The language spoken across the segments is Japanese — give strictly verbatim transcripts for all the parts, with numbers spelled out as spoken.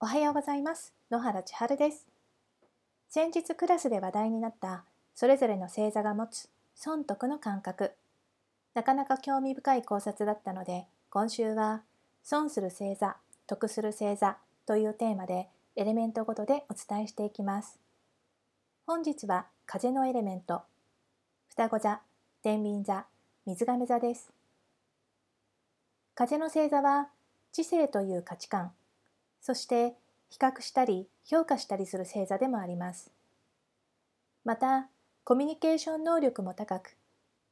おはようございます。野原千春です。先日クラスで話題になったそれぞれの星座が持つ損得の感覚、なかなか興味深い考察だったので、今週は損する星座、得する星座というテーマでエレメントごとでお伝えしていきます。本日は風のエレメント、双子座、天秤座、水亀座です。風の星座は知性という価値観、そして比較したり評価したりする星座でもあります。また、コミュニケーション能力も高く、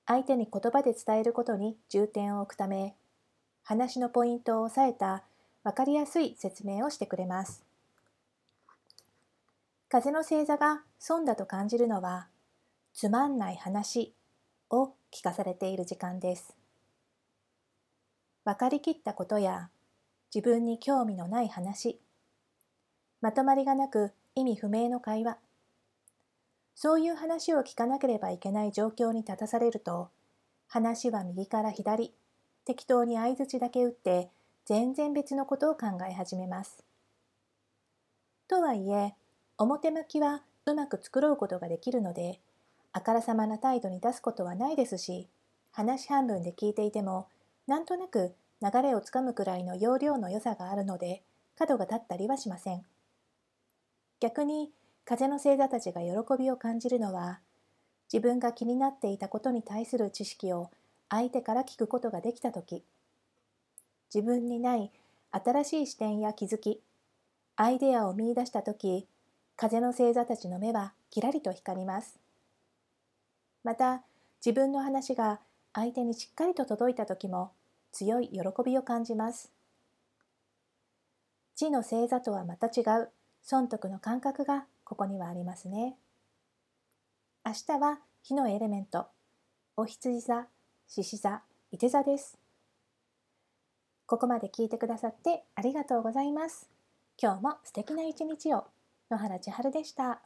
相手に言葉で伝えることに重点を置くため、話のポイントを抑えた分かりやすい説明をしてくれます。風の星座が損だと感じるのは、つまんない話を聞かされている時間です。分かりきったことや自分に興味のない話、まとまりがなく意味不明の会話、そういう話を聞かなければいけない状況に立たされると、話は右から左、適当に相槌だけ打って全然別のことを考え始めます。とはいえ、表向きはうまく作ろうことができるので、あからさまな態度に出すことはないですし、話半分で聞いていても、なんとなく流れをつかむくらいの要領の良さがあるので、角が立ったりはしません。逆に、風の星座たちが喜びを感じるのは、自分が気になっていたことに対する知識を相手から聞くことができたとき、自分にない新しい視点や気づき、アイデアを見出したとき、風の星座たちの目はキラリと光ります。また、自分の話が相手にしっかりと届いた時も強い喜びを感じます。地の星座とはまた違う損得の感覚がここにはありますね。明日は火のエレメント、お羊座、獅子座、いて座です。ここまで聞いてくださってありがとうございます。今日も素敵な一日を。野原千春でした。